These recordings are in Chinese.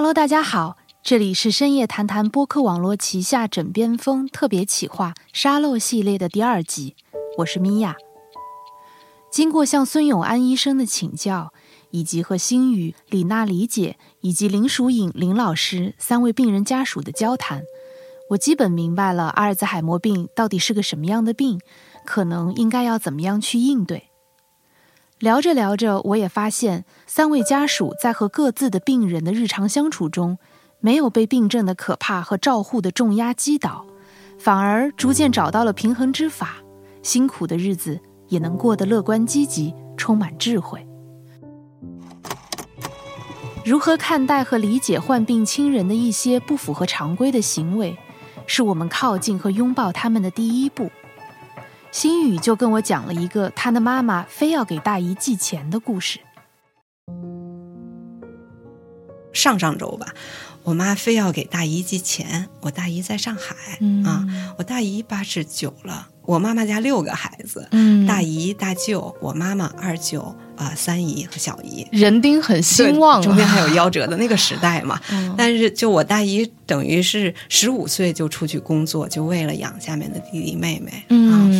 Hello， 大家好，这里是深夜谈谈播客网络旗下枕边风特别企划沙漏系列的第二集，我是米娅。经过向孙永安医生的请教，以及和星宇、李娜、李姐以及林淑颖、林老师三位病人家属的交谈，我基本明白了阿尔兹海默病到底是个什么样的病，可能应该要怎么样去应对。聊着聊着，我也发现三位家属在和各自的病人的日常相处中，没有被病症的可怕和照护的重压击倒，反而逐渐找到了平衡之法，辛苦的日子也能过得乐观积极，充满智慧。如何看待和理解患病亲人的一些不符合常规的行为，是我们靠近和拥抱他们的第一步。星宇就跟我讲了一个他的妈妈非要给大姨寄钱的故事。上周吧，我妈非要给大姨寄钱，我大姨在上海、我大姨89了，我妈妈家6个孩子、大姨、大舅、我妈妈、2舅、三姨和小姨，人丁很兴旺、中间还有夭折的那个时代嘛。但是就我大姨等于是15岁就出去工作，就为了养下面的弟弟妹妹、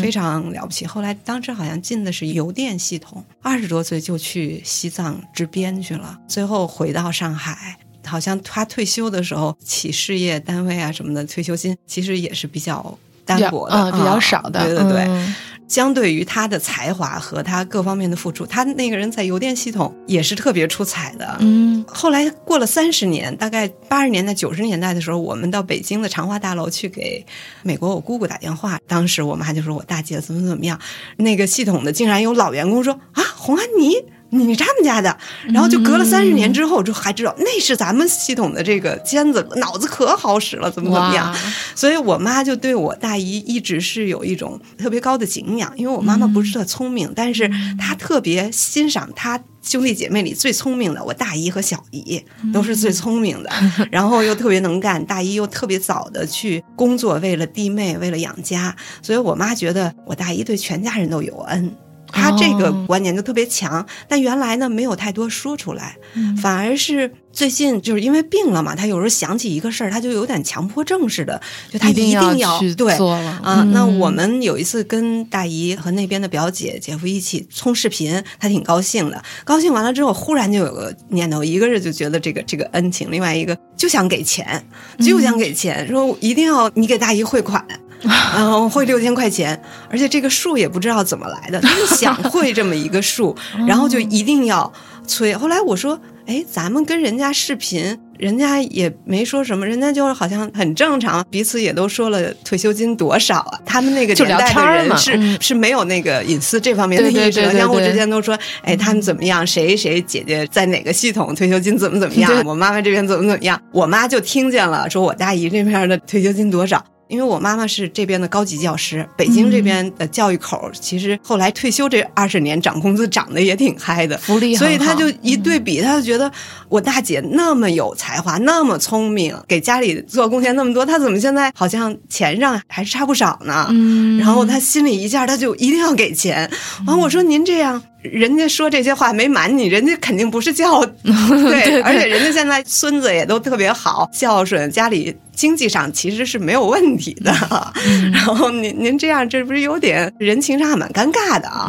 非常了不起。后来当时好像进的是邮电系统，20多岁就去西藏支边去了，最后回到上海。好像他退休的时候起事业单位啊什么的，退休金其实也是比较单薄的，比较少的、对对对、相对于他的才华和他各方面的付出，他那个人在邮电系统也是特别出彩的。后来过了30年，大概80年代、90年代的时候，我们到北京的长华大楼去给美国我姑姑打电话，当时我妈就说我大姐怎么样，那个系统的竟然有老员工说啊，洪安妮你他们家的，然后就隔了30年之后就还知道、那是咱们系统的这个尖子，脑子可好使了，怎么样。所以我妈就对我大姨一直是有一种特别高的敬仰，因为我妈妈不是特聪明、但是她特别欣赏她兄弟姐妹里最聪明的，我大姨和小姨都是最聪明的、然后又特别能干，大姨又特别早的去工作，为了弟妹，为了养家，所以我妈觉得我大姨对全家人都有恩，他这个观念就特别强，但原来呢没有太多说出来、反而是最近就是因为病了嘛，他有时候想起一个事儿，他就有点强迫症似的，就他一定要去做了啊、那我们有一次跟大姨和那边的表姐姐夫一起冲视频，他挺高兴的，高兴完了之后忽然就有个念头，一个是就觉得这个恩情，另外一个就想给钱，说一定要你给大姨汇款，汇6000块钱，而且这个数也不知道怎么来的，他就想汇这么一个数，然后就一定要催。后来我说，哎，咱们跟人家视频，人家也没说什么，人家就好像很正常，彼此也都说了退休金多少啊，他们那个年代的人是没有那个隐私这方面的意识，相互之间都说，哎，他们怎么样，谁谁姐姐在哪个系统，退休金怎么样，我妈妈这边怎么样，我妈就听见了，说我大姨这边的退休金多少。因为我妈妈是这边的高级教师，北京这边的教育口、其实后来退休这20年涨工资涨得也挺嗨的，福利很好，所以她就一对比，她就觉得我大姐那么有才华，那么聪明，给家里做贡献那么多，她怎么现在好像钱上还是差不少呢？然后她心里一下，她就一定要给钱。然后我说您这样。人家说这些话没瞒你，人家肯定不是叫 对，而且人家现在孙子也都特别好，孝顺，家里经济上其实是没有问题的、然后您这样，这不是有点人情上还蛮尴尬的啊、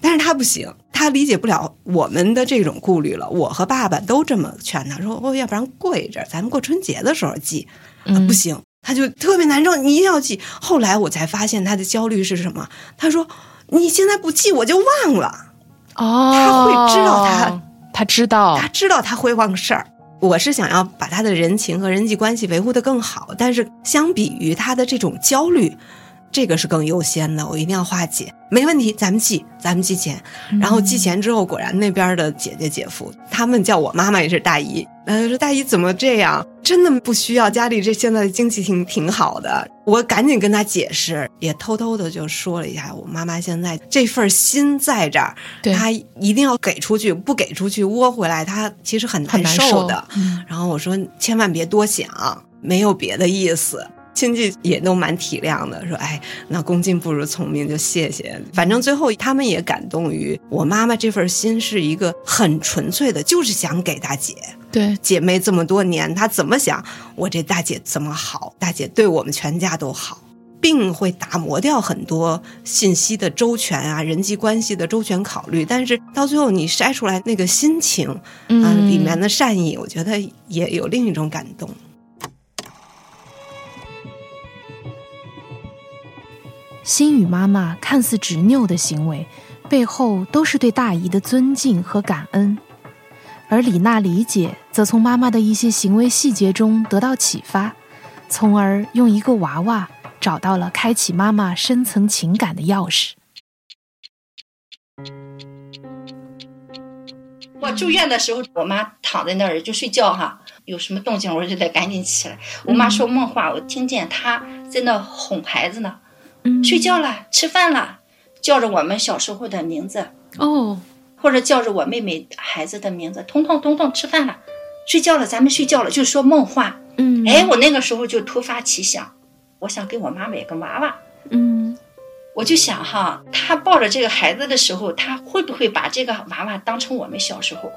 但是他不行，他理解不了我们的这种顾虑了。我和爸爸都这么劝他，说要不然跪着，咱们过春节的时候寄、不行，他就特别难受，你一定要寄。后来我才发现他的焦虑是什么，他说你现在不寄我就忘了。他会知道他知道他会忘事儿。我是想要把他的人情和人际关系维护得更好，但是相比于他的这种焦虑，这个是更优先的，我一定要化解。没问题，咱们寄钱。然后寄钱之后，果然那边的姐姐姐夫，他们叫我妈妈也是大姨，说大姨怎么这样，真的不需要，家里这现在的经济挺好的。我赶紧跟他解释，也偷偷的就说了一下，我妈妈现在这份心在这儿，她一定要给出去，不给出去窝回来，她其实很难受的。然后我说千万别多想，没有别的意思。亲戚也都蛮体谅的，说哎，那恭敬不如从命，就谢谢。反正最后他们也感动于我妈妈这份心是一个很纯粹的，就是想给大姐。对姐妹这么多年，她怎么想我这大姐这么好，大姐对我们全家都好，并会打磨掉很多信息的周全啊，人际关系的周全考虑，但是到最后你筛出来那个心情啊，里面的善意，我觉得也有另一种感动。心语妈妈看似执拗的行为，背后都是对大姨的尊敬和感恩，而李娜理解则从妈妈的一些行为细节中得到启发，从而用一个娃娃找到了开启妈妈深层情感的钥匙。我住院的时候，我妈躺在那儿就睡觉哈，有什么动静我就得赶紧起来。我妈说梦话，我听见她在那哄孩子呢，睡觉了，吃饭了，叫着我们小时候的名字哦，或者叫着我妹妹孩子的名字，彤彤彤彤，吃饭了，睡觉了，咱们睡觉了，就说梦话。哎，我那个时候就突发奇想。我想给我妈买个娃娃，我就想哈，她抱着这个孩子的时候，她会不会把这个娃娃当成我们小时候？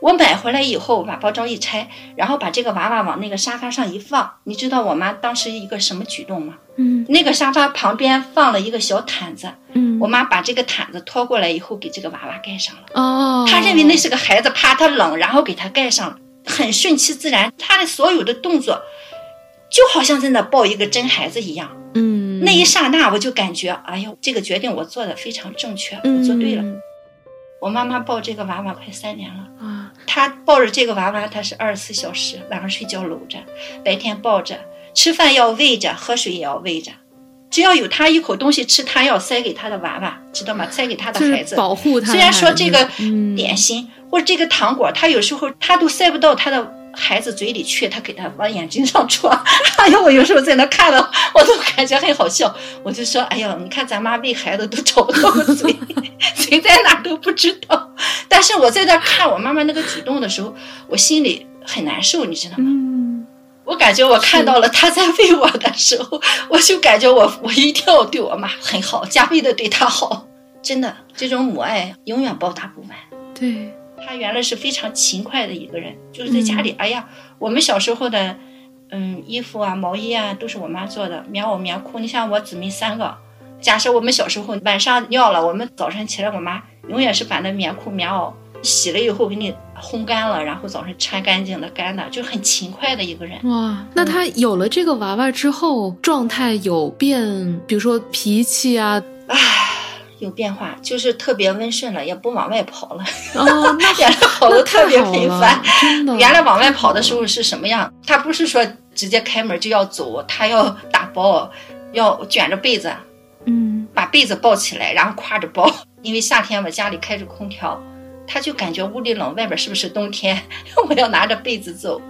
我买回来以后，把包装一拆，然后把这个娃娃往那个沙发上一放，你知道我妈当时一个什么举动吗？那个沙发旁边放了一个小毯子，我妈把这个毯子拖过来以后，给这个娃娃盖上了。哦，她认为那是个孩子，怕她冷，然后给她盖上了，很顺其自然，她的所有的动作。就好像在那抱一个真孩子一样，那一刹那我就感觉，哎呦，这个决定我做的非常正确，我做对了。我妈妈抱这个娃娃快3年了，她抱着这个娃娃，她是24小时，晚上睡觉搂着，白天抱着，吃饭要喂着，喝水也要喂着，只要有她一口东西吃，她要塞给她的娃娃，知道吗？塞给她的孩子，就是保护她。虽然说这个点心或者这个糖果，她有时候她都塞不到她的。孩子嘴里去，他给他往眼睛上戳，哎呦，我有时候在那看了，我都感觉很好笑。我就说，哎呀，你看咱妈喂孩子都找不到嘴，嘴在哪都不知道。但是我在那看我妈妈那个举动的时候，我心里很难受，你知道吗？我感觉我看到了她在喂我的时候，我就感觉我一定要对我妈很好，加倍的对她好。真的，这种母爱永远报答不完。对。他原来是非常勤快的一个人，就是在家里，哎呀，我们小时候的，衣服啊、毛衣啊，都是我妈做的，棉袄、棉裤。你像我姊妹3个，假设我们小时候晚上尿了，我们早晨起来，我妈永远是把那棉裤、棉袄洗了以后给你烘干了，然后早晨穿干净的、干的，就是很勤快的一个人。哇，那他有了这个娃娃之后，状态有变，比如说脾气啊，有变化，就是特别温顺了，也不往外跑了。哦，原来跑得特别频繁，真的。原来往外跑的时候是什么样？他不是说直接开门就要走，他要打包，要卷着被子，把被子抱起来，然后挎着包。因为夏天我家里开着空调，他就感觉屋里冷，外边是不是冬天？我要拿着被子走，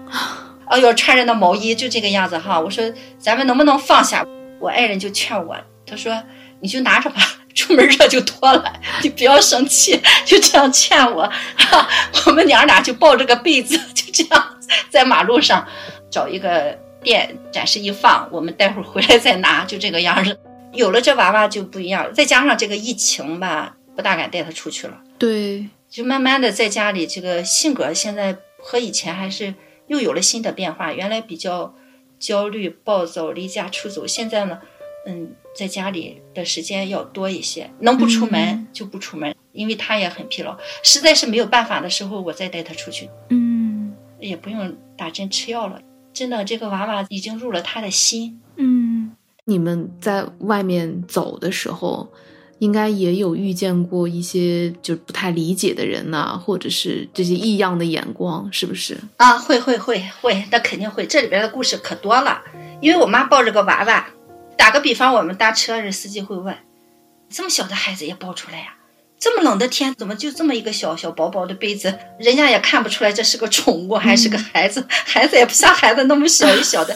哎呦，穿着那毛衣就这个样子哈。我说咱们能不能放下？我爱人就劝我，他说你就拿着吧。出门热就脱了，你不要生气，就这样劝我。我们娘俩就抱着个被子，就这样在马路上找一个店展示一放，我们待会儿回来再拿，就这个样子。有了这娃娃就不一样，再加上这个疫情吧，不大敢带他出去了。对，就慢慢的在家里，这个性格现在和以前还是又有了新的变化。原来比较焦虑、暴躁、离家出走，现在呢，在家里的时间要多一些，能不出门就不出门，因为他也很疲劳，实在是没有办法的时候，我再带他出去。也不用打针吃药了，真的，这个娃娃已经入了他的心。你们在外面走的时候，应该也有遇见过一些就不太理解的人呐，或者是这些异样的眼光，是不是？啊，会，那肯定会。这里边的故事可多了，因为我妈抱着个娃娃。打个比方，我们搭车时，司机会问：“这么小的孩子也抱出来呀？这么冷的天，怎么就这么一个小小薄薄的杯子？人家也看不出来这是个宠物还是个孩子，孩子也不像孩子那么小一小的。”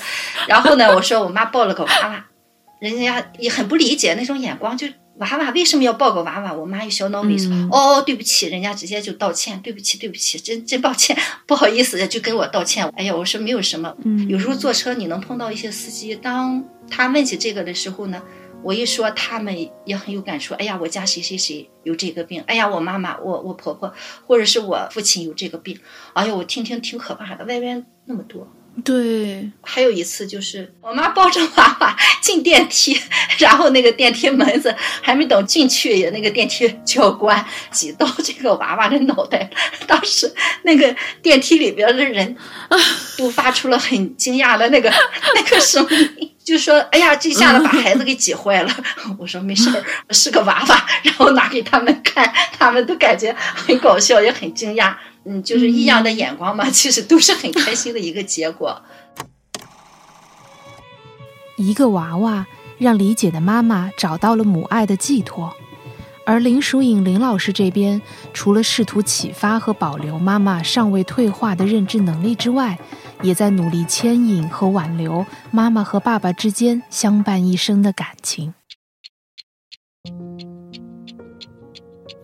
然后呢，我说我妈抱了个娃娃，人家也很不理解那种眼光，就娃娃为什么要抱个娃娃？我妈有小脑萎缩，哦，对不起，人家直接就道歉，对不起，真抱歉，不好意思，就跟我道歉。哎呀，我说没有什么，有时候坐车你能碰到一些司机，当他问起这个的时候呢，我一说他们也很有感触，哎呀我家谁谁谁有这个病，哎呀我妈妈我婆婆或者是我父亲有这个病，哎呀我听听挺可怕的，外边那么多。对，还有一次就是我妈抱着娃娃进电梯，然后那个电梯门子还没等进去也那个电梯就要关，挤到这个娃娃的脑袋，当时那个电梯里边的人都发出了很惊讶的那个声音，就说哎呀这下子把孩子给挤坏了。我说没事儿，是个娃娃，然后拿给他们看，他们都感觉很搞笑也很惊讶。就是异样的眼光嘛，其实都是很开心的一个结果。一个娃娃让李姐的妈妈找到了母爱的寄托，而林淑颖林老师这边除了试图启发和保留妈妈尚未退化的认知能力之外，也在努力牵引和挽留妈妈和爸爸之间相伴一生的感情。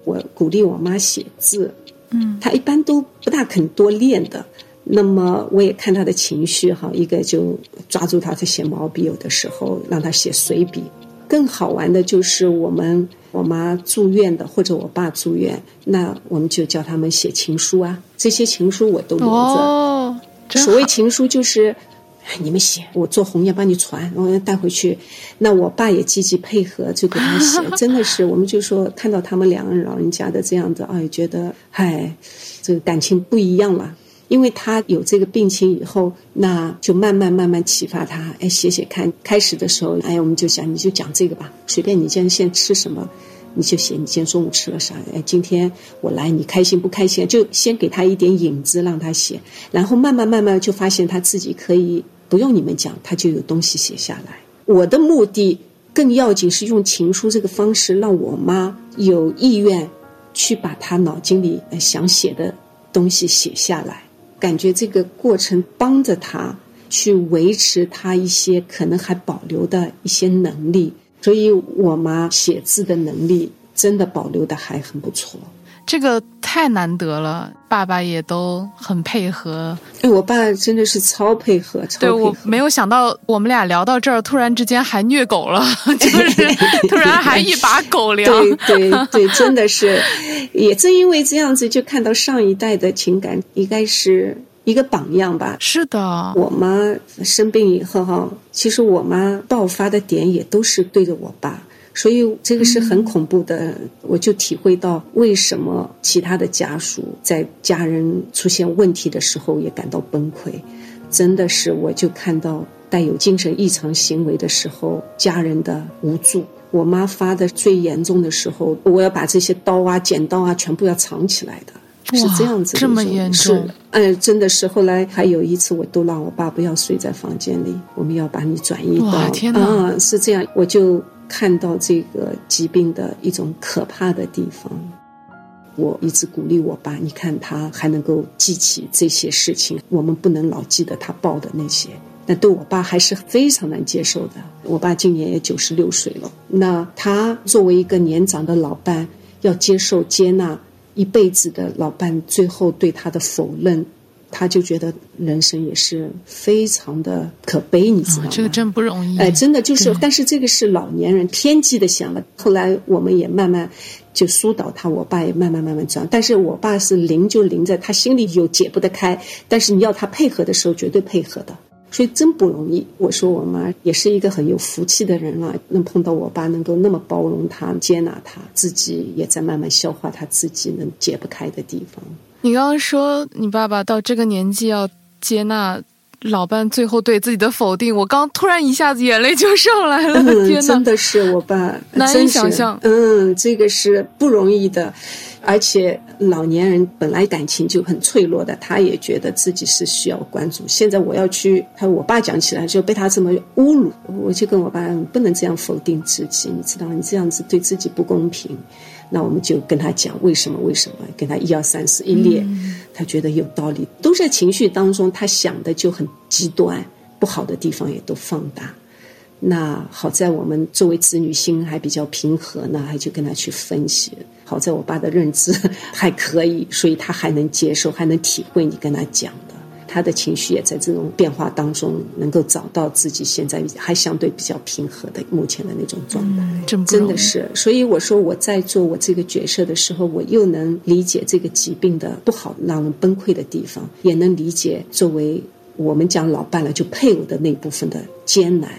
我鼓励我妈写字，他一般都不大肯多练的，那么我也看他的情绪哈，一个就抓住他写毛笔，有的时候让他写随笔。更好玩的就是我妈住院的或者我爸住院，那我们就教他们写情书啊，这些情书我都留着。哦，所谓情书就是你们写，我做红叶帮你传，我带回去。那我爸也积极配合，就给他写，真的是，我们就说看到他们两个老人家的这样子，哎，觉得哎，这个感情不一样了。因为他有这个病情以后，那就慢慢启发他，哎，写写看。开始的时候，哎，我们就想你就讲这个吧，随便你今天先吃什么，你就写你今天中午吃了啥。哎，今天我来，你开心不开心？就先给他一点引子让他写，然后慢慢就发现他自己可以。不用你们讲，他就有东西写下来。我的目的更要紧是用情书这个方式，让我妈有意愿去把她脑筋里想写的东西写下来。感觉这个过程帮着她去维持她一些可能还保留的一些能力，所以我妈写字的能力真的保留的还很不错。这个太难得了，爸爸也都很配合。哎，我爸真的是超配合，超配合。对，我没有想到我们俩聊到这儿，突然之间还虐狗了，就是突然还一把狗粮。对对对，真的是，也正因为这样子，就看到上一代的情感应该是一个榜样吧。是的，我妈生病以后哈，其实我妈爆发的点也都是对着我爸。所以这个是很恐怖的，我就体会到为什么其他的家属在家人出现问题的时候也感到崩溃。真的是，我就看到带有精神异常行为的时候，家人的无助。我妈发的最严重的时候，我要把这些刀啊、剪刀啊全部要藏起来的。是这样子的，这么严重？真的是。后来还有一次，我都让我爸不要睡在房间里，我们要把你转移到。天哪！是这样，我就看到这个疾病的一种可怕的地方。我一直鼓励我爸，你看他还能够记起这些事情，我们不能老记得他报的那些。那对我爸还是非常难接受的。我爸今年也96岁了，那他作为一个年长的老伴，要接受接纳一辈子的老伴最后对他的否认，他就觉得人生也是非常的可悲，你知道吗？这个真不容易。哎，真的就是，但是这个是老年人偏激的想了。后来我们也慢慢就疏导他，我爸也慢慢转。但是我爸是灵就灵在，他心里有解不得开，但是你要他配合的时候，绝对配合的。所以真不容易。我说我妈也是一个很有福气的人了，能碰到我爸能够那么包容他、接纳他，自己也在慢慢消化他自己能解不开的地方。你刚刚说你爸爸到这个年纪要接纳老伴最后对自己的否定，我刚突然一下子眼泪就上来了。天哪，真的是，我爸难以想象。这个是不容易的，而且老年人本来感情就很脆弱的，他也觉得自己是需要关注。现在我要去，我爸讲起来就被他这么侮辱，我就跟我爸，不能这样否定自己，你知道你这样子对自己不公平。那我们就跟他讲为什么，跟他1、2、3、4一列，他觉得有道理。都在情绪当中，他想的就很极端，不好的地方也都放大。那好在我们作为子女心还比较平和，那还就跟他去分析。好在我爸的认知还可以，所以他还能接受，还能体会你跟他讲的。他的情绪也在这种变化当中能够找到自己现在还相对比较平和的目前的那种状态，真的是。所以我说我在做我这个角色的时候，我又能理解这个疾病的不好让人崩溃的地方，也能理解作为我们讲老伴了就配偶的那部分的艰难。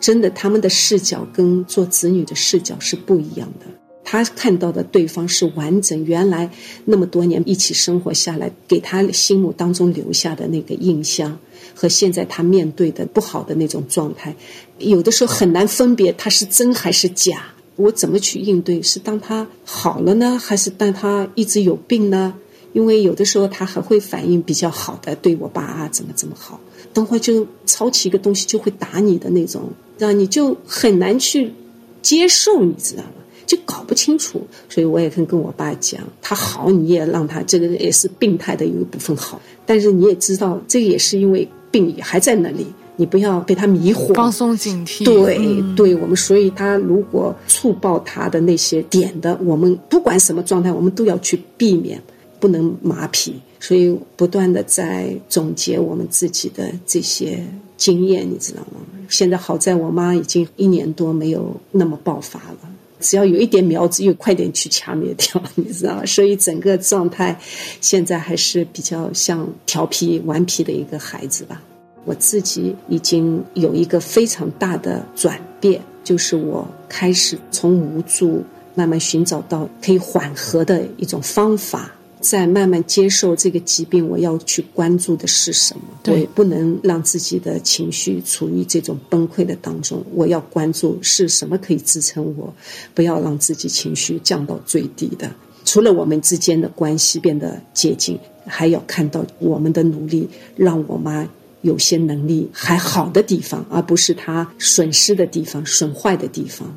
真的他们的视角跟做子女的视角是不一样的，他看到的对方是完整，原来那么多年一起生活下来给他心目当中留下的那个印象和现在他面对的不好的那种状态，有的时候很难分别他是真还是假。我怎么去应对，是当他好了呢，还是当他一直有病呢？因为有的时候他还会反应比较好的，对我爸啊怎么怎么好，等会就抄起一个东西就会打你的那种，让你就很难去接受，你知道吗？就搞不清楚。所以我也跟我爸讲，他好你也让他，这个也是病态的一个部分好，但是你也知道这也是因为病也还在那里，你不要被他迷惑，放松警惕。对、对，我们所以他如果触爆他的那些点的，我们不管什么状态我们都要去避免，不能麻痹。所以不断的在总结我们自己的这些经验，你知道吗？现在好在我妈已经1年多没有那么爆发了，只要有一点苗子又快点去掐灭掉，你知道吗？所以整个状态现在还是比较像调皮顽皮的一个孩子吧。我自己已经有一个非常大的转变，就是我开始从无助慢慢寻找到可以缓和的一种方法，在慢慢接受这个疾病，我要去关注的是什么。我也不能让自己的情绪处于这种崩溃的当中，我要关注是什么可以支撑我，不要让自己情绪降到最低的。除了我们之间的关系变得接近，还要看到我们的努力让我妈有些能力还好的地方，而不是她损失的地方，损坏的地方。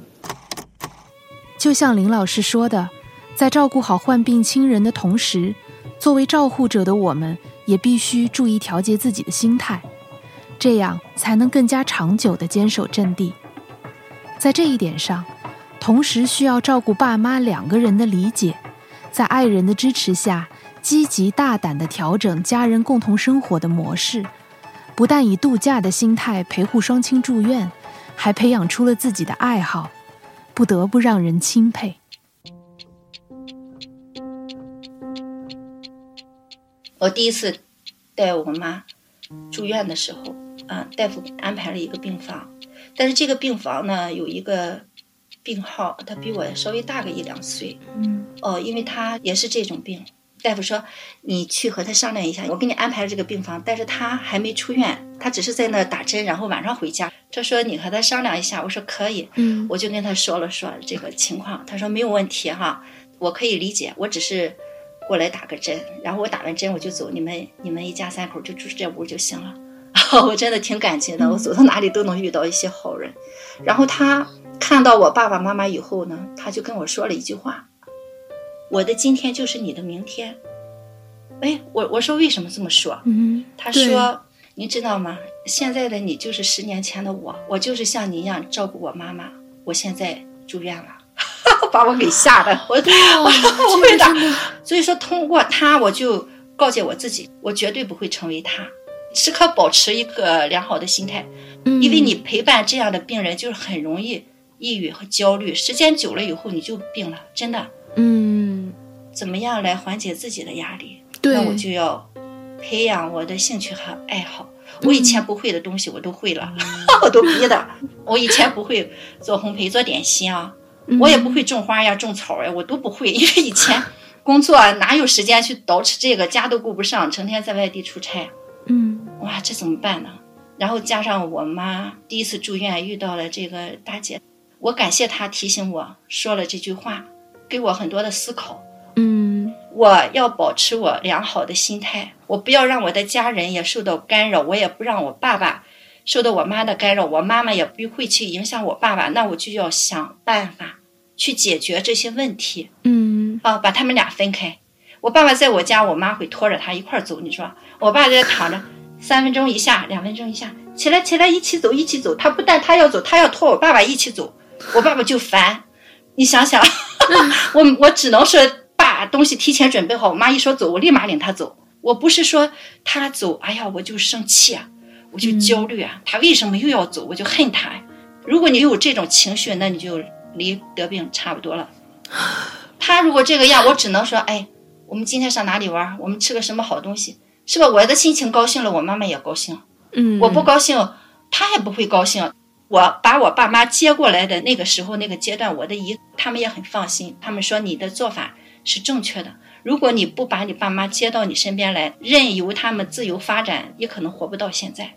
就像林老师说的，在照顾好患病亲人的同时，作为照护者的我们也必须注意调节自己的心态，这样才能更加长久地坚守阵地。在这一点上，同时需要照顾爸妈2个人的理解，在爱人的支持下，积极大胆地调整家人共同生活的模式，不但以度假的心态陪护双亲住院，还培养出了自己的爱好，不得不让人钦佩。我第一次带我妈住院的时候啊，大夫安排了一个病房，但是这个病房呢有一个病号，他比我稍微大个1-2岁，因为他也是这种病。大夫说你去和他商量一下，我给你安排了这个病房，但是他还没出院，他只是在那打针，然后晚上回家。他说你和他商量一下，我说可以，我就跟他说这个情况，他说没有问题哈，我可以理解，我只是过来打个针，然后我打完针我就走，你们一家3口就住这屋就行了。我真的挺感激的，我走到哪里都能遇到一些好人。然后他看到我爸爸妈妈以后呢，他就跟我说了一句话，我的今天就是你的明天。哎，我说为什么这么说？他说你知道吗，现在的你就是10年前的我就是像你一样照顾我妈妈，我现在住院了。把我给吓得，我会打。所以说通过他，我就告诫我自己，我绝对不会成为他，时刻保持一个良好的心态。因为你陪伴这样的病人，就是很容易抑郁和焦虑，时间久了以后你就病了，真的。怎么样来缓解自己的压力？那我就要培养我的兴趣和爱好。我以前不会的东西我都会了，我都逼的。我以前不会做烘焙、做点心啊。我也不会种花呀种草呀，我都不会，因为以前工作哪有时间去捯饬这个，家都顾不上，成天在外地出差。哇，这怎么办呢？然后加上我妈第一次住院遇到了这个大姐，我感谢她提醒我说了这句话，给我很多的思考。我要保持我良好的心态，我不要让我的家人也受到干扰，我也不让我爸爸受到我妈的干扰，我妈妈也不会去影响我爸爸，那我就要想办法去解决这些问题。把他们俩分开。我爸爸在我家，我妈会拖着他一块走，你说我爸在躺着3分钟一下，2分钟一下，起来一起走，他不但他要走，他要拖我爸爸一起走，我爸爸就烦。你想想，我只能说把东西提前准备好，我妈一说走我立马领他走，我不是说他走，哎呀，我就生气啊，我就焦虑啊，他为什么又要走，我就恨他呀。如果你有这种情绪，那你就离得病差不多了。他如果这个样，我只能说，哎，我们今天上哪里玩？我们吃个什么好东西？是吧？我的心情高兴了，我妈妈也高兴。嗯，我不高兴，他也不会高兴。我把我爸妈接过来的那个时候，那个阶段，我的姨他们也很放心，他们说你的做法是正确的。如果你不把你爸妈接到你身边来，任由他们自由发展，也可能活不到现在。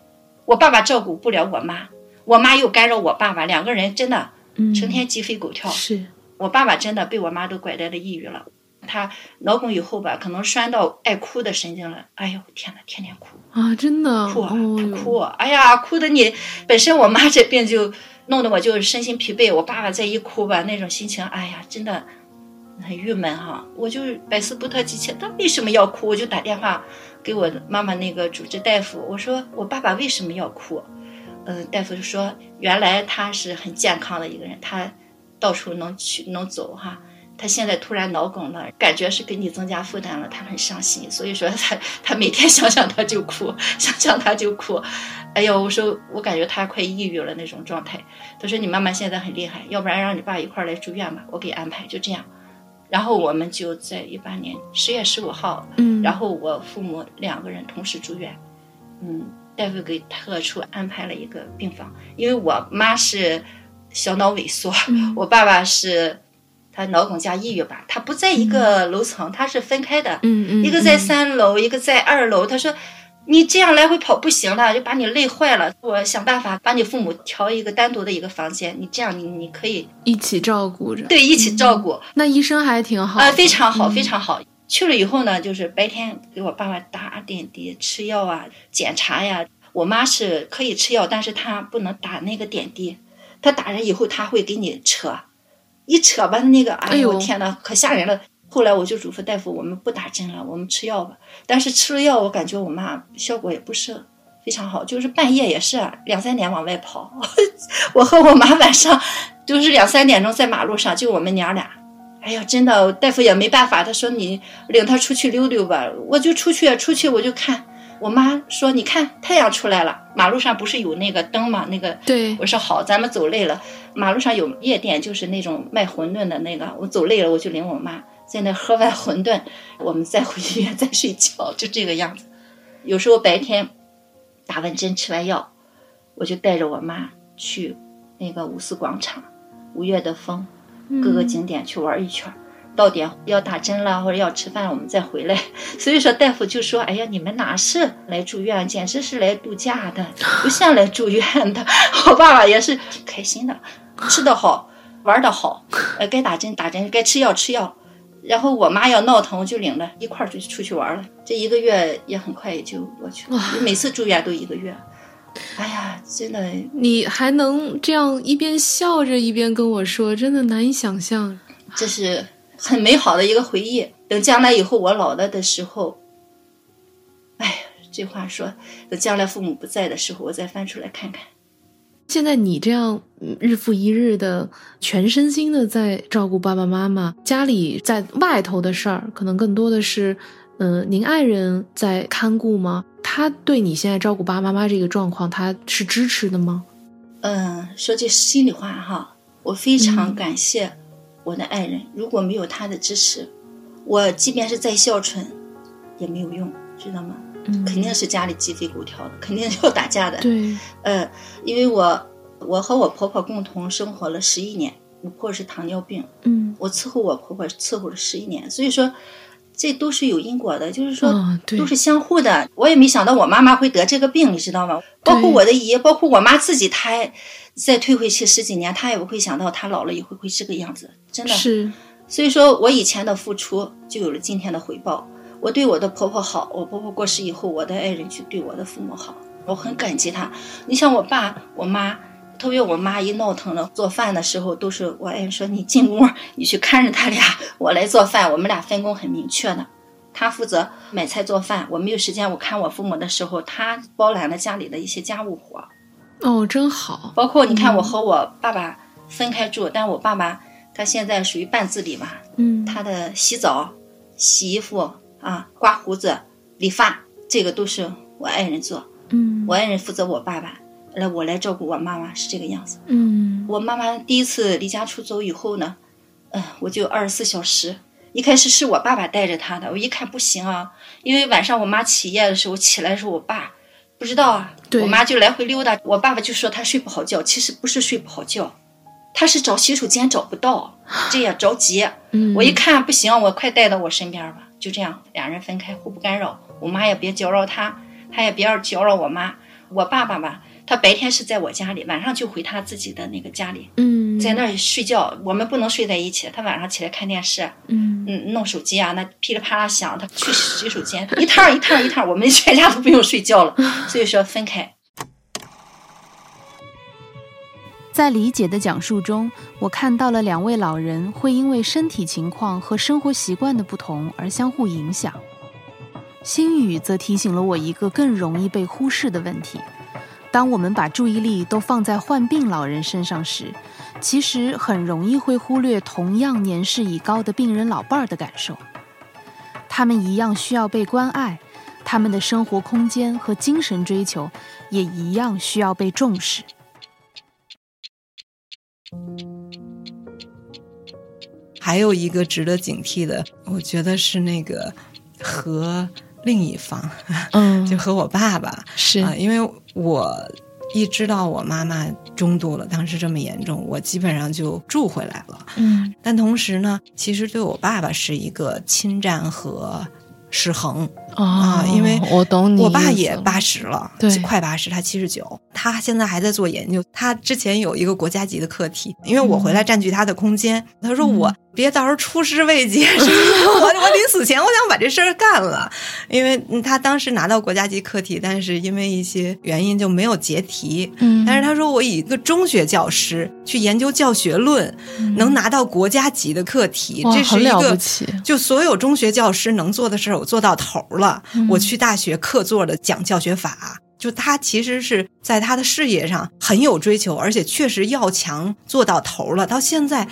我爸爸照顾不了我妈，我妈又干扰我爸爸，两个人真的成天鸡飞狗跳。是我爸爸真的被我妈都拐带了抑郁了，他脑梗以后吧，可能拴到爱哭的神经了。哎呦天哪，天天哭啊，真的哭啊，他哭啊，哎呀，哭的你本身我妈这病就弄得我就身心疲惫，我爸爸再一哭吧，那种心情，哎呀，真的很郁闷哈。我就百思不得其解，他为什么要哭？我就打电话给我妈妈那个主治大夫，我说我爸爸为什么要哭？大夫就说原来他是很健康的一个人，他到处能去能走哈。他现在突然脑梗了，感觉是给你增加负担了，他很伤心，所以说他每天想想他就哭，想想他就哭。哎呦，我说我感觉他快抑郁了那种状态。他说你妈妈现在很厉害，要不然让你爸一块来住院吧，我给安排，就这样。然后我们就在18年10月15号，然后我父母两个人同时住院，大夫给特殊安排了一个病房，因为我妈是小脑萎缩，我爸爸是他脑梗加抑郁吧，他不在一个楼层，他是分开的，一个在3楼，一个在2楼。他说你这样来回跑不行了，就把你累坏了，我想办法把你父母调一个单独的一个房间，你这样你可以一起照顾着。对，一起照顾。那医生还挺好啊，非常好，非常好。去了以后呢，就是白天给我爸爸打点滴吃药啊，检查呀。我妈是可以吃药，但是她不能打那个点滴，她打了以后她会给你扯，一扯吧那个，哎呦天哪，可吓人了。后来我就嘱咐大夫，我们不打针了，我们吃药吧。但是吃了药，我感觉我妈效果也不是非常好，就是半夜也是2-3点往外跑。我和我妈晚上就是2-3点钟在马路上，就我们娘俩。哎呀，真的，大夫也没办法，他说你领她出去溜溜吧。我就出去，我就看。我妈说你看太阳出来了，马路上不是有那个灯吗？那个对，我说好，咱们走累了。马路上有夜店，就是那种卖馄饨的那个，我走累了，我就领我妈在那喝完馄饨，我们再回去再睡觉，就这个样子。有时候白天打完针吃完药，我就带着我妈去那个五四广场、五月的风各个景点去玩一圈，到点要打针了或者要吃饭我们再回来。所以说大夫就说，哎呀，你们哪是来住院，简直是来度假的，不像来住院的。我爸爸也是开心的，吃得好玩得好，该打针打针，该吃药吃药。然后我妈要闹腾，我就领了一块儿就出去玩了。这1个月也很快也就过去了，每次住院都1个月。哎呀，真的，你还能这样一边笑着一边跟我说，真的难以想象，这是很美好的一个回忆。等将来以后我老了的时候，哎呀，这话说，等将来父母不在的时候，我再翻出来看看。现在你这样日复一日的全身心的在照顾爸爸妈妈，家里在外头的事儿可能更多的是您爱人在看顾吗？他对你现在照顾爸爸妈妈这个状况，他是支持的吗？说句心里话哈，我非常感谢我的爱人，如果没有他的支持，我即便是再孝顺也没有用，知道吗？肯定是家里鸡飞狗跳的，肯定要打架的。对，因为我和我婆婆共同生活了11年，我婆婆是糖尿病，我伺候我婆婆伺候了11年，所以说这都是有因果的，就是说，都是相互的。我也没想到我妈妈会得这个病，你知道吗？包括我的姨，包括我妈自己，她再退回去10几年，她也不会想到她老了也会这个样子，真的是。所以说我以前的付出就有了今天的回报。我对我的婆婆好，我婆婆过世以后，我的爱人去对我的父母好，我很感激她。你像我爸我妈，特别我妈一闹腾了，做饭的时候都是我爱人说你进屋你去看着他俩，我来做饭，我们俩分工很明确的，她负责买菜做饭，我没有时间我看我父母的时候，她包揽了家里的一些家务活。哦，真好。包括你看我和我爸爸分开住，但我爸爸他现在属于半自理吧，他的洗澡洗衣服啊，刮胡子，理发这个都是我爱人做，嗯，我爱人负责我爸爸，来我来照顾我妈妈，是这个样子。嗯，我妈妈第一次离家出走以后呢，我就24小时。一开始是我爸爸带着她的，我一看不行啊，因为晚上我妈起夜的时候起来的时候，我爸不知道啊，我妈就来回溜达，我爸爸就说她睡不好觉，其实不是睡不好觉，她是找洗手间找不到，这也着急。嗯，我一看不行，我快带到我身边吧，就这样两人分开，互不干扰，我妈也别搅扰她，她也别搅扰我妈。我爸爸吧，他白天是在我家里，晚上就回他自己的那个家里，嗯，在那儿睡觉，我们不能睡在一起。他晚上起来看电视，嗯，弄手机啊，那噼里啪啦响。他去洗手间，一趟一趟一趟，我们全家都不用睡觉了。所以说分开。在李姐的讲述中，我看到了两位老人会因为身体情况和生活习惯的不同而相互影响。星宇则提醒了我一个更容易被忽视的问题。当我们把注意力都放在患病老人身上时，其实很容易会忽略同样年事已高的病人老伴儿的感受。他们一样需要被关爱，他们的生活空间和精神追求也一样需要被重视。还有一个值得警惕的，我觉得是那个和另一方，就和我爸爸是啊，因为我一知道我妈妈中度了，当时这么严重，我基本上就住回来了。嗯，但同时呢，其实对我爸爸是一个侵占和失衡、哦、啊，因为我懂你，我爸也80了，对，快80，他79，他现在还在做研究。他之前有一个国家级的课题，因为我回来占据他的空间，他说我别到时候出师未捷，我临死前我想把这事儿干了。因为他当时拿到国家级课题，但是因为一些原因就没有结题。嗯，但是他说我以一个中学教师去研究教学论，能拿到国家级的课题，这是一个就所有中学教师能做的事儿，我做到头了。我去大学课座的讲教学法。就他其实是在他的事业上很有追求，而且确实要强做到头了，到现在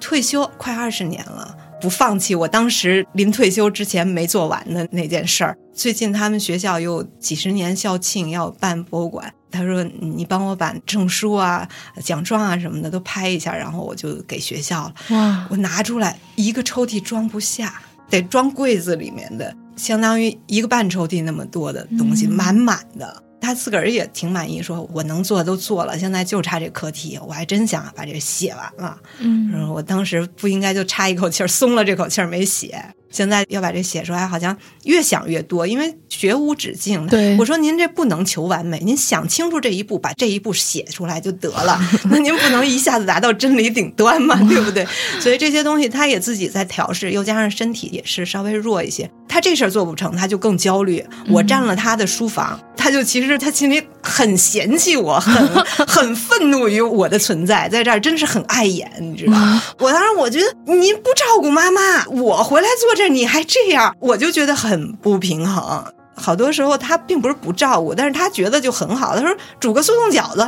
退休快20年了，不放弃我当时临退休之前没做完的那件事儿。最近他们学校有几十年校庆要办博物馆，他说你帮我把证书啊奖状啊什么的都拍一下，然后我就给学校了。哇！我拿出来一个抽屉装不下，得装柜子里面的，相当于一个半抽屉那么多的东西，满满的。他自个儿也挺满意，说我能做的都做了，现在就差这课题，我还真想把这写完了。嗯，我当时不应该就差一口气，松了这口气没写，现在要把这写出来，好像越想越多，因为学无止境。对，我说您这不能求完美，您想清楚这一步，把这一步写出来就得了。那您不能一下子达到真理顶端嘛，对不对？所以这些东西他也自己在调试，又加上身体也是稍微弱一些，他这事儿做不成，他就更焦虑。我占了他的书房，他就其实他心里很嫌弃我，很愤怒于我的存在，在这儿真是很碍眼，你知道吗？我当时我觉得您不照顾妈妈，我回来做。这你还这样，我就觉得很不平衡。好多时候他并不是不照顾，但是他觉得就很好。他说煮个速冻饺子，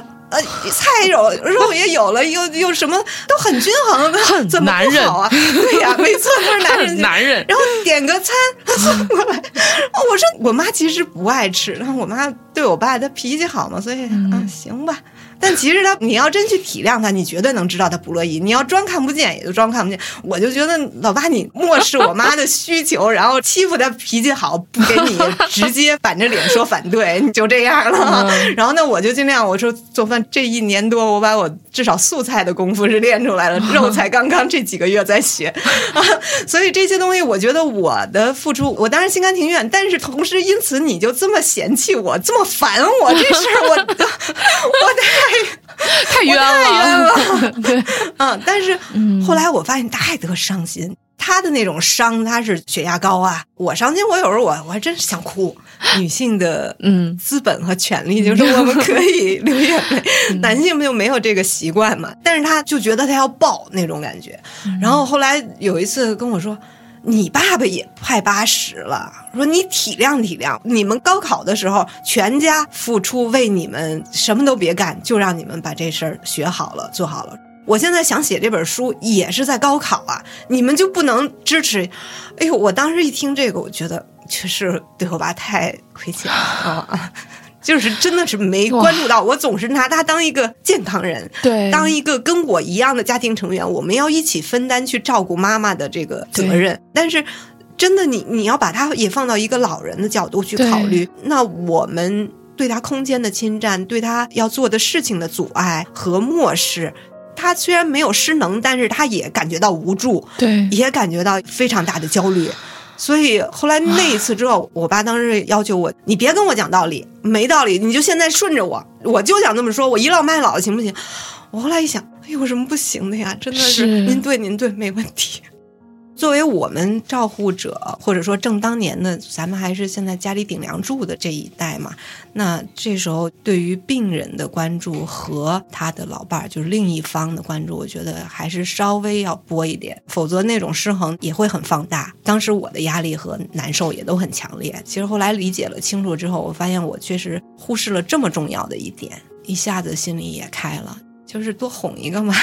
菜有肉也有了，又什么都很均衡的，怎么不好啊？对呀、啊，没错，他是男人。然后点个餐送过来，我说我妈其实不爱吃，然后我妈对我爸他脾气好嘛，所以啊行吧。但其实他，你要真去体谅他，你绝对能知道他不乐意。你要装看不见，也就装看不见。我就觉得老爸，你漠视我妈的需求，然后欺负他脾气好，不给你直接板着脸说反对，你就这样了。然后呢，我就尽量我说做饭这1年多，我把我至少素菜的功夫是练出来了，肉才刚刚这几个月在学。所以这些东西，我觉得我的付出，我当然心甘情愿，但是同时因此你就这么嫌弃我，这么烦我，这事儿我太冤枉了。对，嗯，但是后来我发现太得伤心，他的那种伤，他是血压高啊。我伤心，我有时候我还真想哭。女性的资本和权利就是我们可以流眼泪，男性就没有这个习惯嘛。但是他就觉得他要爆那种感觉。然后后来有一次跟我说。你爸爸也快80了，说你体谅体谅，你们高考的时候全家付出为你们什么都别干，就让你们把这事儿学好了做好了。我现在想写这本书也是在高考啊，你们就不能支持？哎呦，我当时一听这个，我觉得确实对我爸太亏欠了、就是真的是没关注到，我总是拿他当一个健康人，对，当一个跟我一样的家庭成员，我们要一起分担去照顾妈妈的这个责任。但是真的你要把他也放到一个老人的角度去考虑，那我们对他空间的侵占，对他要做的事情的阻碍和漠视，他虽然没有失能，但是他也感觉到无助，对，也感觉到非常大的焦虑。所以后来那一次之后，我爸当时要求我，你别跟我讲道理，没道理，你就现在顺着我，我就想这么说，我倚老卖老行不行？我后来一想，哎呦，有什么不行的呀？真的是您对，没问题。作为我们照护者，或者说正当年的，咱们还是现在家里顶梁柱的这一代嘛，那这时候对于病人的关注和他的老伴儿，就是另一方的关注，我觉得还是稍微要拨一点，否则那种失衡也会很放大。当时我的压力和难受也都很强烈，其实后来理解了清楚之后，我发现我确实忽视了这么重要的一点，一下子心里也开了，就是多哄一个嘛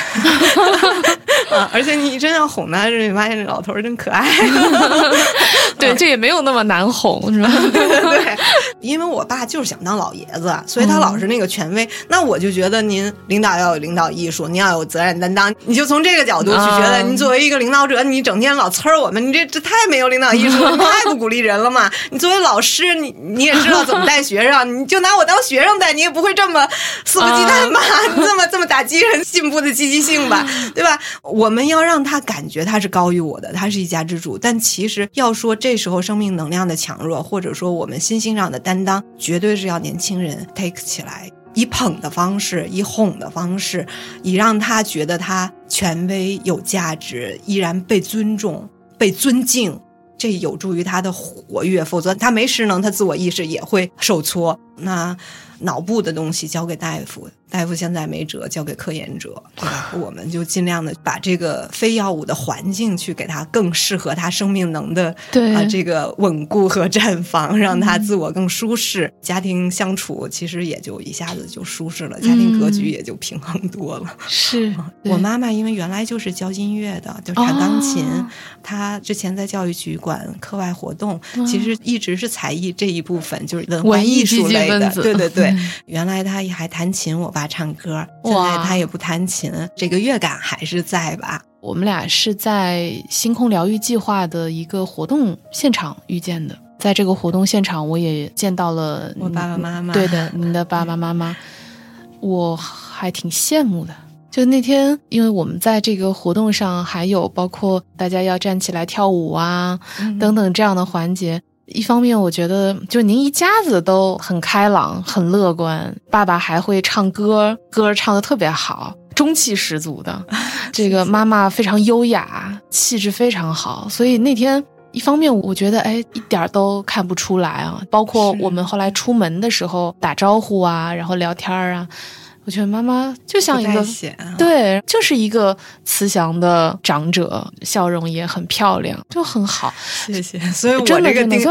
啊！而且你真要哄他，你发现这老头真可爱对，这也没有那么难哄是吧对对对，因为我爸就是想当老爷子，所以他老是那个权威、那我就觉得您领导要有领导艺术，您要有责任担当，你就从这个角度去觉得您作为一个领导者，你整天老呲我们，你这太没有领导艺术了，太不鼓励人了嘛你作为老师，你也知道怎么带学生，你就拿我当学生带，你也不会这么肆无忌惮吧这么打击人进步的积极性吧，对吧？我们要让他感觉他是高于我的，他是一家之主。但其实要说这时候生命能量的强弱，或者说我们心性上的担当，绝对是要年轻人 take 起来，以捧的方式，以哄的方式，以让他觉得他权威有价值，依然被尊重被尊敬，这有助于他的活跃，否则他没失能，他自我意识也会受挫。那脑部的东西交给大夫，大夫现在没辙，交给科研者，对吧？我们就尽量的把这个非药物的环境去给他更适合他生命能的这个稳固和绽放，让他自我更舒适，家庭相处其实也就一下子就舒适了，家庭格局也就平衡多了。是我妈妈因为原来就是教音乐的，就弹钢琴，她之前在教育局管课外活动，其实一直是才艺这一部分，就是文化艺术类的，对对对。原来他也还弹琴，我爸唱歌，现在他也不弹琴，这个乐感还是在吧。我们俩是在星空疗愈计划的一个活动现场遇见的，在这个活动现场我也见到了我爸爸妈妈，对的，您的爸爸妈妈，我还挺羡慕的。就那天因为我们在这个活动上还有包括大家要站起来跳舞啊等等这样的环节，一方面我觉得就您一家子都很开朗很乐观，爸爸还会唱歌，歌唱得特别好，中气十足的这个妈妈非常优雅，气质非常好，所以那天一方面我觉得一点都看不出来啊，包括我们后来出门的时候打招呼啊，然后聊天啊，我觉得妈妈就像一个，对，就是一个慈祥的长者，笑容也很漂亮，就很好。谢谢。所以我这个病，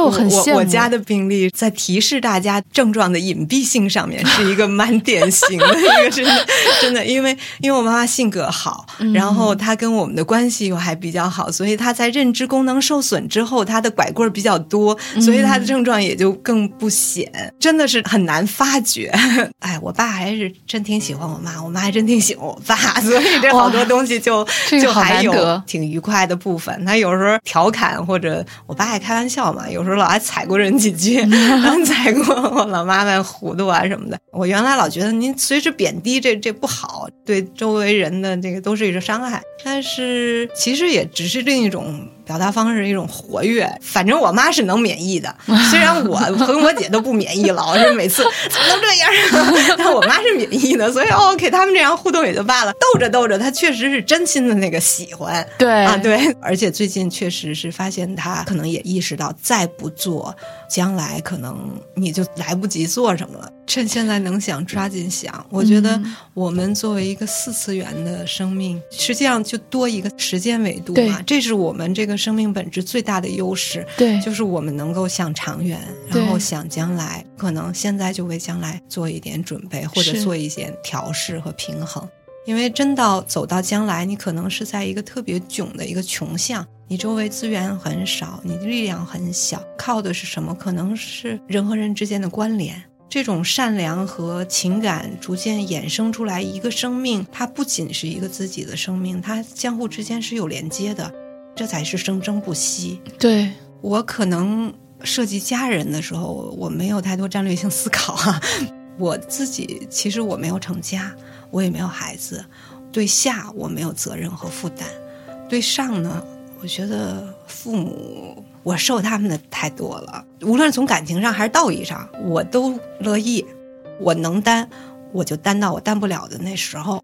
我家的病例在提示大家症状的隐蔽性上面是一个蛮典型的一个真的，因为我妈妈性格好，然后她跟我们的关系又还比较好，所以她在认知功能受损之后，她的拐棍比较多，所以她的症状也就更不显，真的是很难发觉。我爸还是真挺喜欢我妈，我妈还真挺喜欢我爸，所以这好多东西就还有挺愉快的部分。他有时候调侃，或者我爸还开玩笑嘛，有时候老还踩过人几句，踩过我老妈妈糊涂啊什么的。我原来老觉得您随时贬低这不好，对周围人的这个都是一种伤害，但是其实也只是另一种表达方式，一种活跃。反正我妈是能免疫的，虽然我和我姐都不免疫了，我是每次怎么都这样，但我妈是免疫的，所以给他们这样互动也就罢了。逗着她确实是真心的那个喜欢，对，而且最近确实是发现她可能也意识到，再不做将来可能你就来不及做什么了，趁现在能想抓紧想。我觉得我们作为一个四次元的生命，实际上就多一个时间维度嘛，这是我们这个生命本质最大的优势，对，就是我们能够想长远，然后想将来，可能现在就为将来做一点准备，或者做一些调试和平衡。因为真到走到将来，你可能是在一个特别窘的一个穷巷，你周围资源很少，你力量很小，靠的是什么？可能是人和人之间的关联。这种善良和情感逐渐衍生出来，一个生命它不仅是一个自己的生命，它相互之间是有连接的，这才是生生不息。对，我可能涉及家人的时候，我没有太多战略性思考啊。我自己其实我没有成家，我也没有孩子，对下我没有责任和负担，对上呢，我觉得父母我受他们的太多了，无论从感情上还是道义上我都乐意，我能担我就担到我担不了的那时候。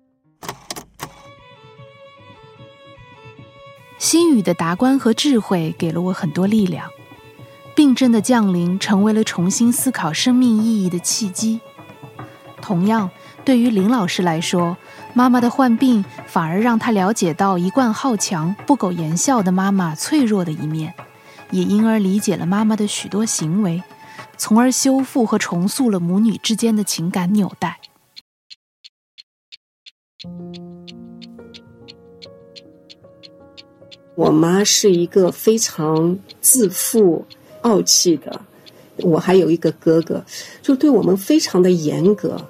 心语的达观和智慧给了我很多力量，病症的降临成为了重新思考生命意义的契机。同样，对于林老师来说，妈妈的患病反而让她了解到一贯好强、不苟言笑的妈妈脆弱的一面，也因而理解了妈妈的许多行为，从而修复和重塑了母女之间的情感纽带。我妈是一个非常自负、傲气的，我还有一个哥哥，就对我们非常的严格，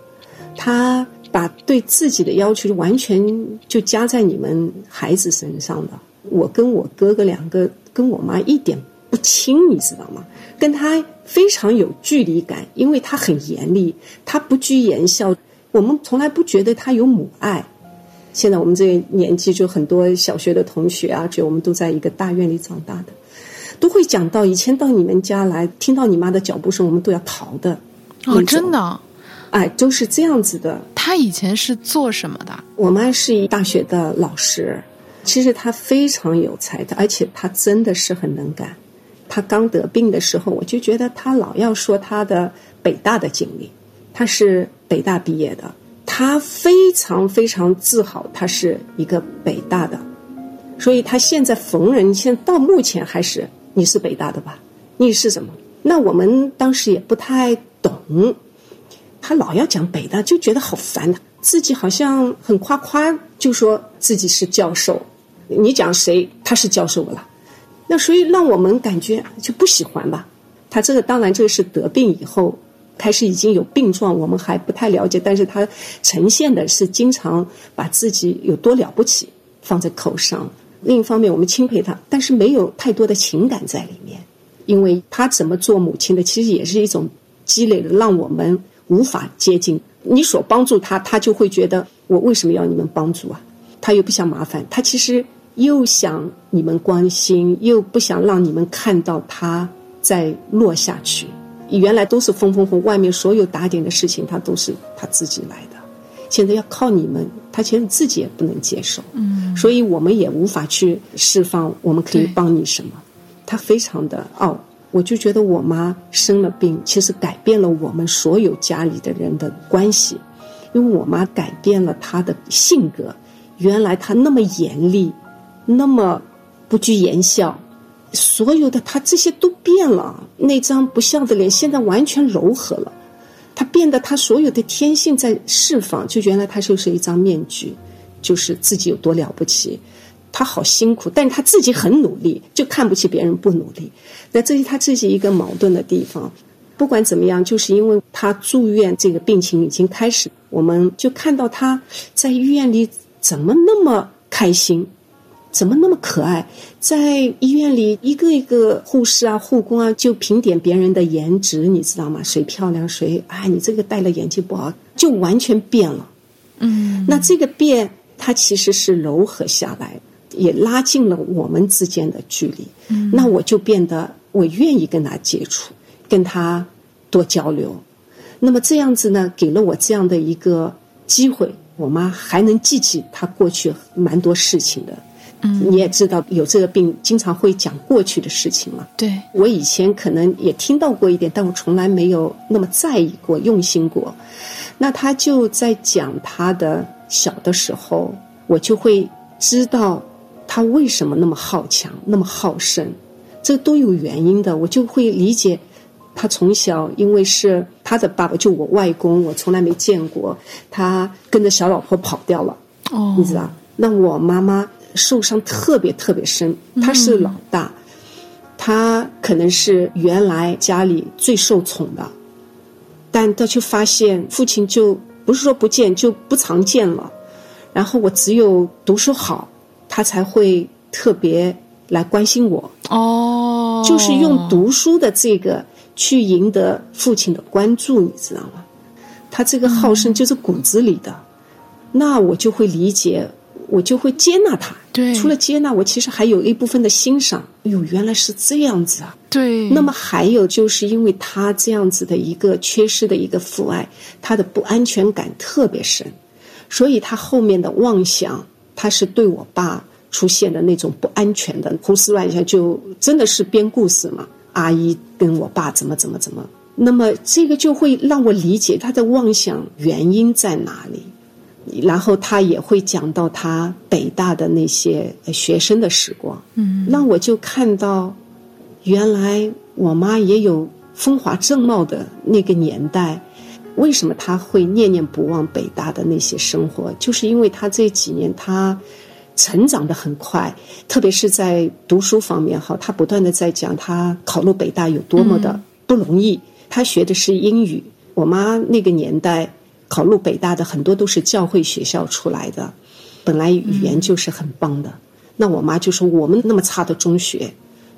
他把对自己的要求完全就加在你们孩子身上的。我跟我哥哥两个跟我妈一点不亲，你知道吗？跟他非常有距离感，因为他很严厉，他不拘言笑，我们从来不觉得他有母爱。现在我们这个年纪，就很多小学的同学啊，觉得我们都在一个大院里长大的，都会讲到以前到你们家来，听到你妈的脚步声我们都要逃的。哦，真的？哎，都是这样子的。她以前是做什么的？我妈是一大学的老师，其实她非常有才的，而且她真的是很能干。她刚得病的时候，我就觉得她老要说她的北大的经历，她是北大毕业的，她非常非常自豪她是一个北大的，所以她现在逢人，现在到目前还是你是北大的吧？你是什么？那我们当时也不太懂。他老要讲北大，就觉得好烦，自己好像很夸就说自己是教授，你讲谁他是教授了，那所以让我们感觉就不喜欢吧。他这个当然这个是得病以后开始已经有病状，我们还不太了解，但是他呈现的是经常把自己有多了不起放在口上。另一方面我们钦佩他，但是没有太多的情感在里面，因为他怎么做母亲的其实也是一种积累的，让我们无法接近。你所帮助他，他就会觉得我为什么要你们帮助啊？他又不想麻烦，他其实又想你们关心，又不想让你们看到他再落下去。原来都是风，外面所有打点的事情他都是他自己来的，现在要靠你们，他其实自己也不能接受。所以我们也无法去释放我们可以帮你什么，他非常的傲。我就觉得我妈生了病，其实改变了我们所有家里的人的关系，因为我妈改变了她的性格。原来她那么严厉，那么不拘言笑，所有的她这些都变了，那张不笑的脸现在完全柔和了，她变得她所有的天性在释放。就原来她就是一张面具，就是自己有多了不起，他好辛苦，但是他自己很努力，就看不起别人不努力。那这是他自己一个矛盾的地方。不管怎么样，就是因为他住院这个病情已经开始，我们就看到他在医院里怎么那么开心，怎么那么可爱。在医院里一个一个护士啊护工啊就评点别人的颜值，你知道吗？谁漂亮谁啊、哎，你这个戴了眼镜不好，就完全变了。那这个变他其实是柔和下来，也拉近了我们之间的距离。那我就变得我愿意跟他接触，跟他多交流。那么这样子呢，给了我这样的一个机会，我妈还能记起她过去蛮多事情的。你也知道有这个病经常会讲过去的事情嘛。对，我以前可能也听到过一点，但我从来没有那么在意过用心过。那她就在讲她的小的时候，我就会知道他为什么那么好强那么好胜，这都有原因的。我就会理解他从小，因为是他的爸爸，就我外公，我从来没见过他跟着小老婆跑掉了。哦，你知道，那我妈妈受伤特别特别深，她是老大，她可能是原来家里最受宠的，但她却发现父亲就不是说不见，就不常见了，然后我只有读书好，她才会特别来关心我。哦，就是用读书的这个去赢得父亲的关注，你知道吗？他这个好胜就是骨子里的，那我就会理解，我就会接纳他。对，除了接纳，我其实还有一部分的欣赏。哎呦，原来是这样子啊！对。那么还有就是因为他这样子的一个缺失的一个父爱，他的不安全感特别深，所以他后面的妄想，他是对我爸出现的那种不安全的胡思乱想，就真的是编故事嘛。阿姨跟我爸怎么怎么怎么，那么这个就会让我理解他的妄想原因在哪里。然后他也会讲到他北大的那些学生的时光，让我就看到原来我妈也有风华正茂的那个年代，为什么他会念念不忘北大的那些生活，就是因为他这几年他成长得很快，特别是在读书方面哈，他不断地在讲他考入北大有多么的不容易，他学的是英语。我妈那个年代考入北大的很多都是教会学校出来的，本来语言就是很棒的，那我妈就说我们那么差的中学，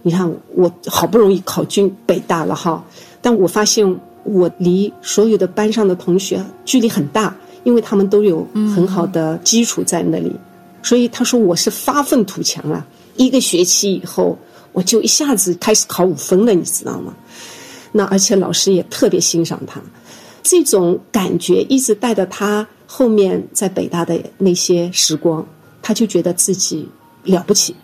你看我好不容易考进北大了哈，但我发现我离所有的班上的同学距离很大，因为他们都有很好的基础在那里，所以他说我是发愤图强啊！一个学期以后，我就一下子开始考5分了，你知道吗？那而且老师也特别欣赏他，这种感觉一直带到他后面在北大的那些时光，他就觉得自己了不起，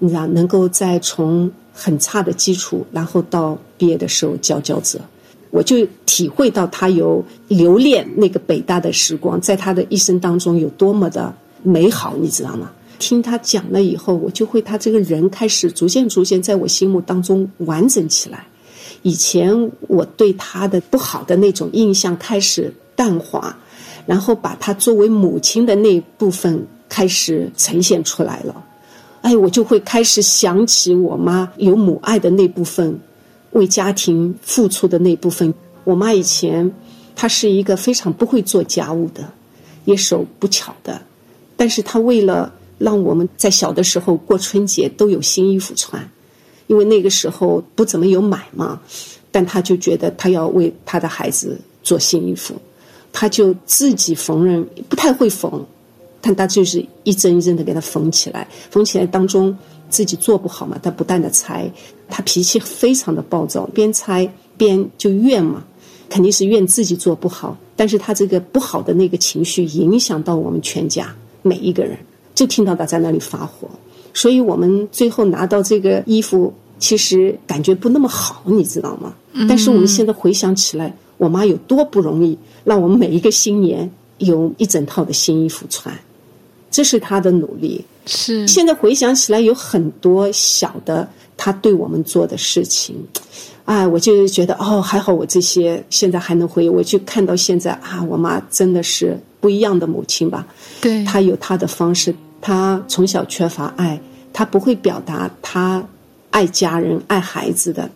你知道，能够再从很差的基础，然后到毕业的时候佼佼者。我就体会到他有留恋那个北大的时光，在他的一生当中有多么的美好，你知道吗？听他讲了以后，我就会他这个人开始逐渐在我心目当中完整起来。以前我对他的不好的那种印象开始淡化，然后把他作为母亲的那部分开始呈现出来了。哎，我就会开始想起我妈有母爱的那部分，为家庭付出的那部分。我妈以前她是一个非常不会做家务的，也手不巧的，但是他为了让我们在小的时候过春节都有新衣服穿，因为那个时候不怎么有买嘛，但他就觉得他要为他的孩子做新衣服，他就自己缝纫，不太会缝，但他就是一针一针的给他缝起来，当中自己做不好嘛，他不断的裁，他脾气非常的暴躁，边裁边就怨嘛，肯定是怨自己做不好，但是他这个不好的那个情绪影响到我们全家每一个人，就听到他在那里发火，所以我们最后拿到这个衣服其实感觉不那么好，你知道吗？但是我们现在回想起来，我妈有多不容易，让我们每一个新年有一整套的新衣服穿，这是她的努力。是现在回想起来有很多小的她对我们做的事情，哎，我就觉得哦，还好我这些现在还能回忆，我就看到现在啊，我妈真的是不一样的母亲吧。对，她有她的方式，她从小缺乏爱，她不会表达她爱家人爱孩子的，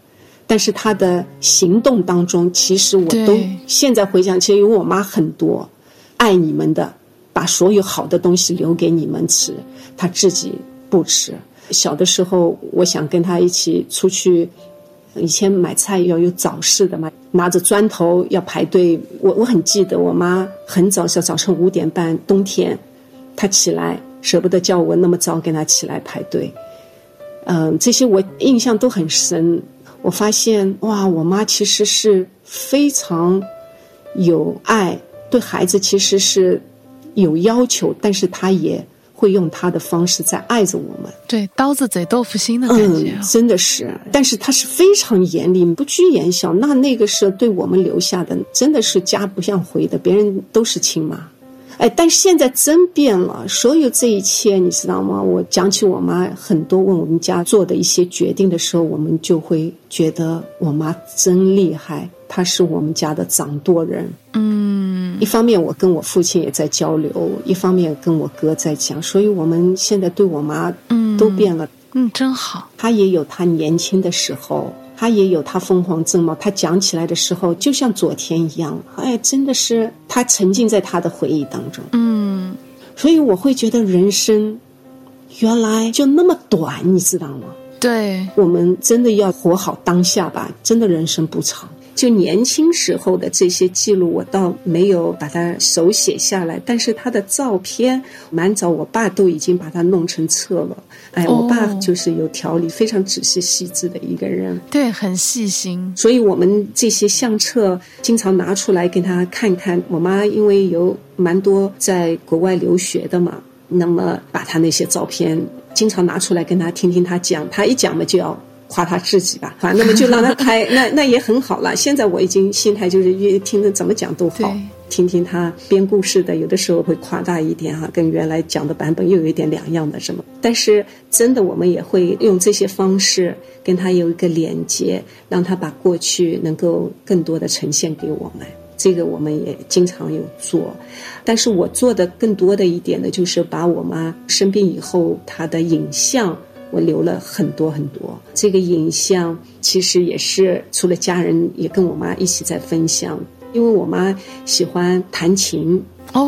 但是她的行动当中，其实我都现在回想起来，因为我妈很多爱你们的，把所有好的东西留给你们吃，她自己不吃。小的时候我想跟她一起出去，以前买菜要有早市的嘛，拿着砖头要排队。我很记得我妈很早，早上5点半，冬天她起来舍不得叫我那么早跟她起来排队，这些我印象都很深。我发现哇，我妈其实是非常有爱，对孩子其实是有要求，但是她也会用他的方式在爱着我们。对，刀子嘴豆腐心的感觉，真的是。但是他是非常严厉，不拘言笑，那个是对我们留下的，真的是家不像回的，别人都是亲妈。哎，但是现在真变了，所有这一切你知道吗？我讲起我妈很多问我们家做的一些决定的时候，我们就会觉得我妈真厉害，她是我们家的掌舵人。一方面我跟我父亲也在交流，一方面跟我哥在讲，所以我们现在对我妈都变了。真好。她也有她年轻的时候，她也有她疯狂正茂，她讲起来的时候就像昨天一样，哎，真的是她沉浸在她的回忆当中。所以我会觉得人生原来就那么短，你知道吗？对，我们真的要活好当下吧，真的人生不长。就年轻时候的这些记录我倒没有把它手写下来，但是他的照片蛮早，我爸都已经把它弄成册了。哎，我爸就是有条理，非常仔细细致的一个人。对，很细心。所以我们这些相册经常拿出来给他看看。我妈因为有蛮多在国外留学的嘛，那么把他那些照片经常拿出来跟他听听他讲，他一讲嘛就要夸他自己吧，那么就让他开那也很好了。现在我已经心态就是越听着怎么讲都好，听听他编故事的，有的时候会夸大一点哈，跟原来讲的版本又有一点两样的什么，但是真的我们也会用这些方式跟他有一个连接，让他把过去能够更多的呈现给我们。这个我们也经常有做，但是我做的更多的一点呢，就是把我妈生病以后她的影像我留了很多很多。这个影像其实也是除了家人也跟我妈一起在分享，因为我妈喜欢弹琴，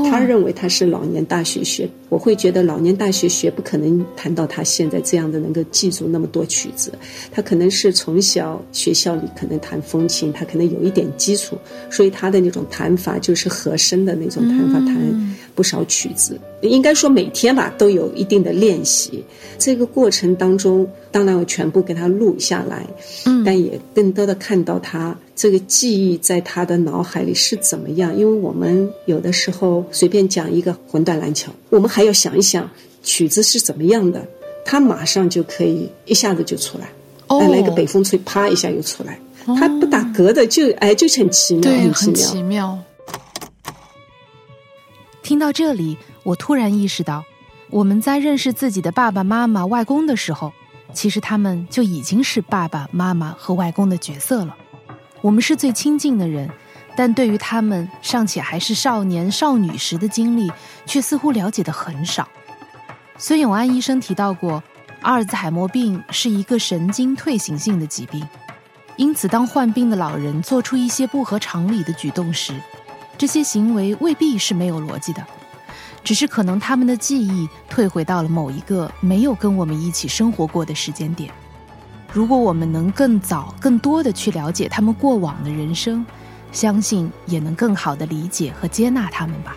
她认为她是老年大学学，我会觉得老年大学学不可能弹到她现在这样的能够记住那么多曲子，她可能是从小学校里可能弹风琴，她可能有一点基础，所以她的那种弹法就是和声的那种弹法，弹不少曲子，应该说每天吧都有一定的练习。这个过程当中当然我全部给她录下来，但也更多的看到她这个记忆在她的脑海里是怎么样。因为我们有的时候随便讲一个魂断蓝桥，我们还要想一想曲子是怎么样的，她马上就可以一下子就出来。来个北风吹，啪一下又出来，她不打嗝的就就很奇妙。对，很奇妙。听到这里，我突然意识到，我们在认识自己的爸爸妈妈外公的时候，其实他们就已经是爸爸妈妈和外公的角色了。我们是最亲近的人，但对于他们尚且还是少年少女时的经历却似乎了解的很少。孙永安医生提到过，阿尔兹海默病是一个神经退行性的疾病，因此当患病的老人做出一些不合常理的举动时，这些行为未必是没有逻辑的，只是可能他们的记忆退回到了某一个没有跟我们一起生活过的时间点。如果我们能更早更多的去了解他们过往的人生，相信也能更好的理解和接纳他们吧。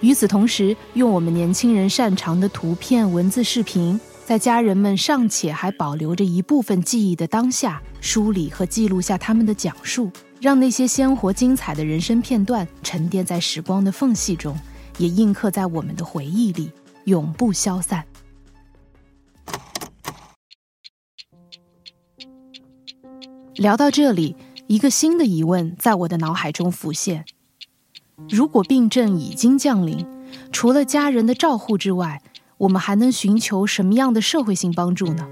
与此同时，用我们年轻人擅长的图片、文字、视频，在家人们尚且还保留着一部分记忆的当下，梳理和记录下他们的讲述，让那些鲜活精彩的人生片段沉淀在时光的缝隙中，也印刻在我们的回忆里，永不消散。聊到这里，一个新的疑问在我的脑海中浮现：如果病症已经降临，除了家人的照护之外，我们还能寻求什么样的社会性帮助呢？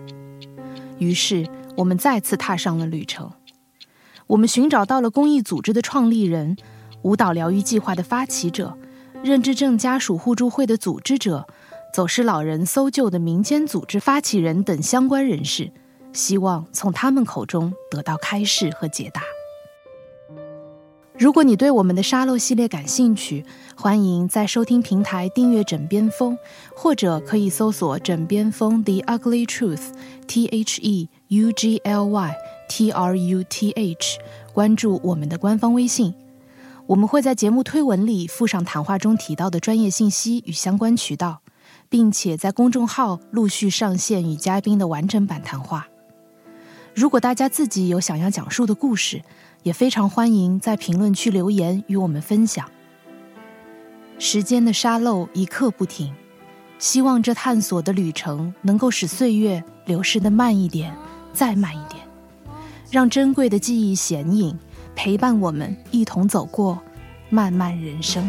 于是，我们再次踏上了旅程。我们寻找到了公益组织的创立人、舞蹈疗愈计划的发起者、认知症家属互助会的组织者、走失老人搜救的民间组织发起人等相关人士，希望从他们口中得到开示和解答。如果你对我们的沙漏系列感兴趣，欢迎在收听平台订阅枕边风，或者可以搜索枕边风 The Ugly Truth THEUGLYTRUTH， 关注我们的官方微信。我们会在节目推文里附上谈话中提到的专业信息与相关渠道，并且在公众号陆续上线与嘉宾的完整版谈话。如果大家自己有想要讲述的故事，也非常欢迎在评论区留言与我们分享。时间的沙漏一刻不停，希望这探索的旅程能够使岁月流逝的慢一点，再慢一点，让珍贵的记忆显影，陪伴我们一同走过漫漫人生。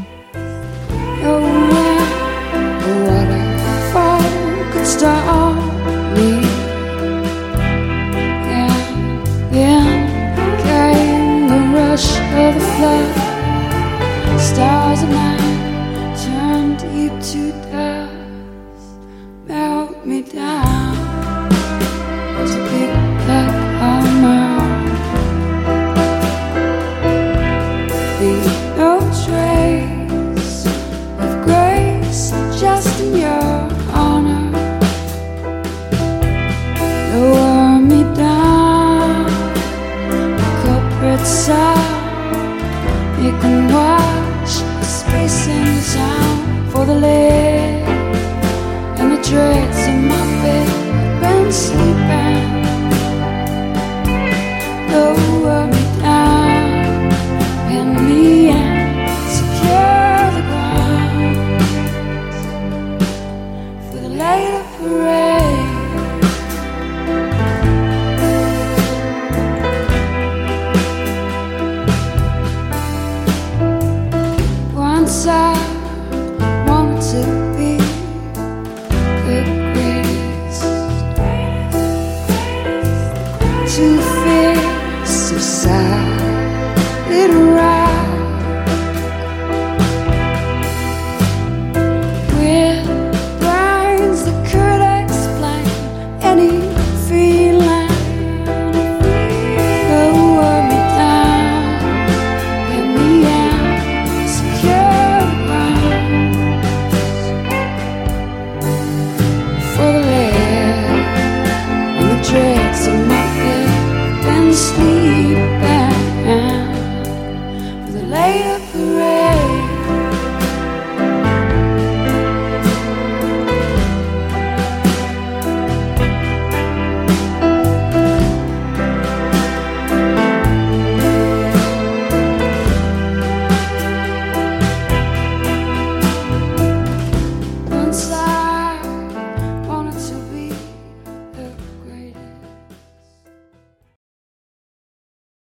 sleep.